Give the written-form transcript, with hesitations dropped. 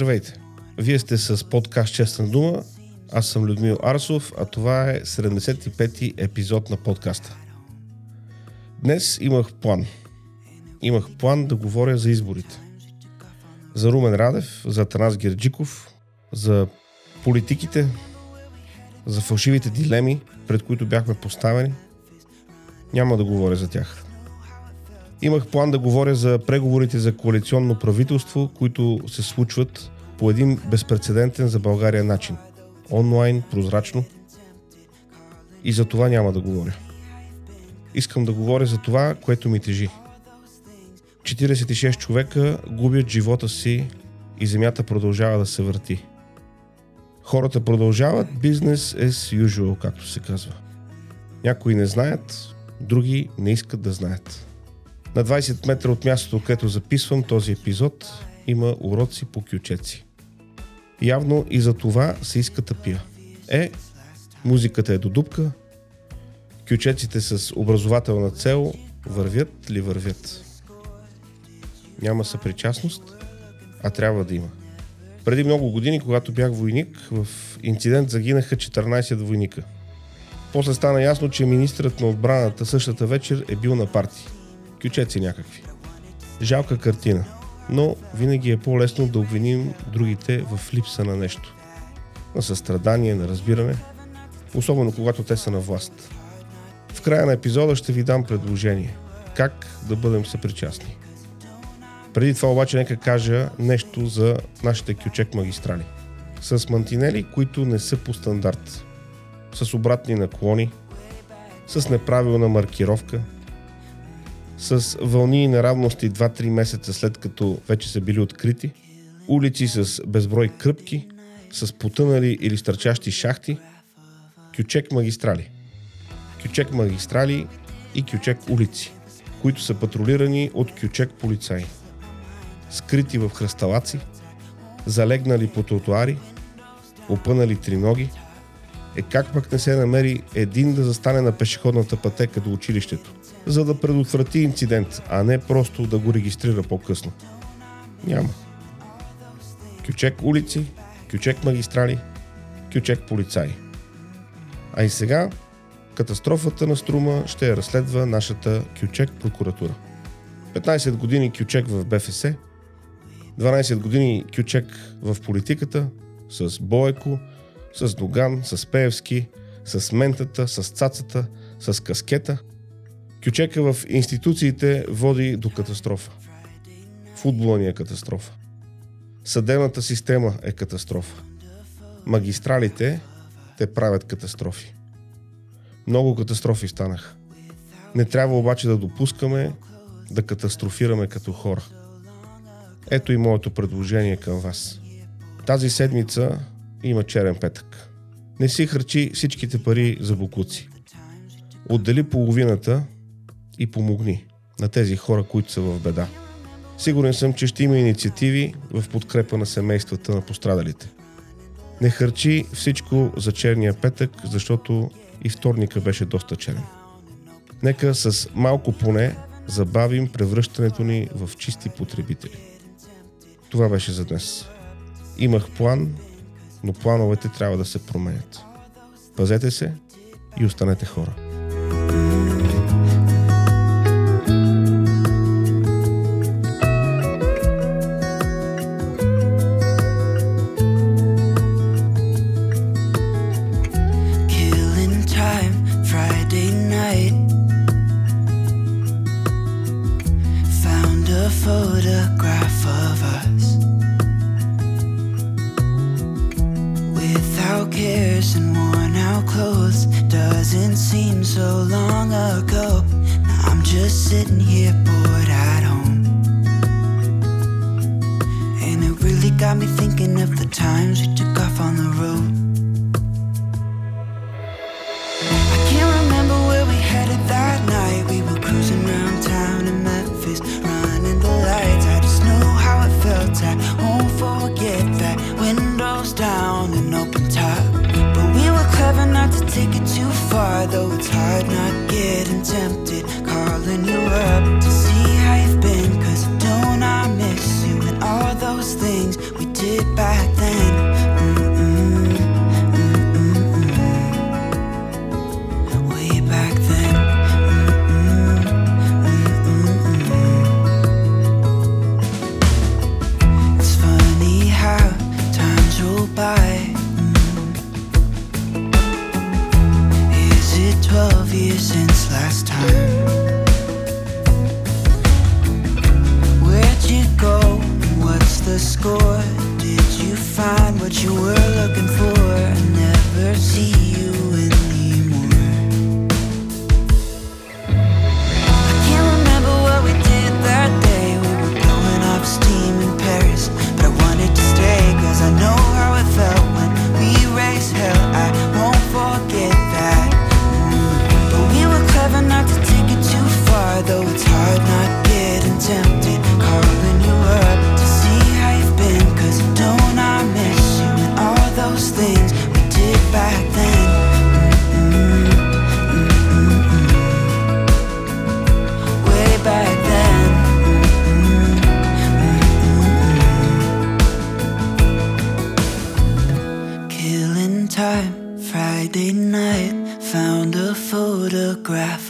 Здравейте! Вие сте с подкаст Честна дума. Аз съм Людмил Арсов, а това е 75-ти епизод на подкаста. Днес имах план. Имах план да говоря за изборите. За Румен Радев, за Атанас Герджиков, за политиките, за фалшивите дилеми, пред които бяхме поставени. Няма да говоря за тях. Имах план да говоря за преговорите за коалиционно правителство, които се случват по един безпрецедентен за България начин. Онлайн, прозрачно. И за това няма да говоря. Искам да говоря за това, което ми тежи. 46 човека губят живота си и земята продължава да се върти. Хората продължават, business as usual, както се казва. Някои не знаят, други не искат да знаят. На 20 метра от мястото, където записвам този епизод, има уроци по кючеци. Явно и за това се иска тъпия. Музиката е до дупка, кючеците с образователна цел вървят ли вървят. Няма съпричастност, а трябва да има. Преди много години, когато бях войник, в инцидент загинаха 14 войника. После стана ясно, че министрът на отбраната същата вечер е бил на парти. Кючеци някакви. Жалка картина, но винаги е по-лесно да обвиним другите в липса на нещо. На състрадание, на разбиране, особено когато те са на власт. В края на епизода ще ви дам предложение. Как да бъдем съпричастни. Преди това обаче нека кажа нещо за нашите кючек магистрали. С мантинели, които не са по стандарт. С обратни наклони. С неправилна маркировка. С вълни и неравности 2-3 месеца след като вече са били открити, улици с безброй кръпки, с потънали или стърчащи шахти, кючек магистрали. Кючек магистрали и кючек улици, които са патрулирани от кючек полицаи. Скрити в хръсталаци, залегнали по тротуари, опънали триноги. Как пък не се намери един да застане на пешеходната пътека до училището, за да предотврати инцидент, а не просто да го регистрира по-късно? Няма. Кючек улици, кючек магистрали, кючек полицаи. А и сега катастрофата на Струма ще я разследва нашата кючек прокуратура. 15 години кючек в БФС, 12 години кючек в политиката, с Бойко, с Доган, с Пеевски, с Ментата, с Цацата, с Каскета. Кючека в институциите води до катастрофа. Футбола ни е катастрофа. Съдебната система е катастрофа. Магистралите, те правят катастрофи. Много катастрофи станаха. Не трябва обаче да допускаме да катастрофираме като хора. Ето и моето предложение към вас. Тази седмица има черен петък. Не си харчи всичките пари за бокуци. Отдели половината и помогни на тези хора, които са в беда. Сигурен съм, че ще има инициативи в подкрепа на семействата на пострадалите. Не харчи всичко за черния петък, защото и вторника беше доста черен. Нека с малко поне забавим превръщането ни в чисти потребители. Това беше за днес. Имах план, но плановете трябва да се променят. Пазете се и останете хора. And worn out clothes, doesn't seem so long ago. Now I'm just sitting here bored at home, and it really got me thinking of the times we took off on the road. I can't remember where we headed that night. We were cruising around town in Memphis, running the lights. I just know how it felt. I won't forget that. Windows down and open top. Clever not to take it too far, though it's hard not getting tempted. Calling you up to see how you've been, 'cause don't I miss you and all those things we did back find what you were looking for. I never see you anymore. I can't remember what we did that day. We were blowing up steam in Paris, but I wanted to stay, cause I know how it felt when we raised hell. I won't forget that. But we were clever not to take it too far, though it's hard not getting tempted, calling you up. Don't I miss you and all those things we did back then? Mm-mm, mm-mm, mm-mm. Way back then. Mm-mm, mm-mm, mm-mm. Killing time, Friday night, found a photograph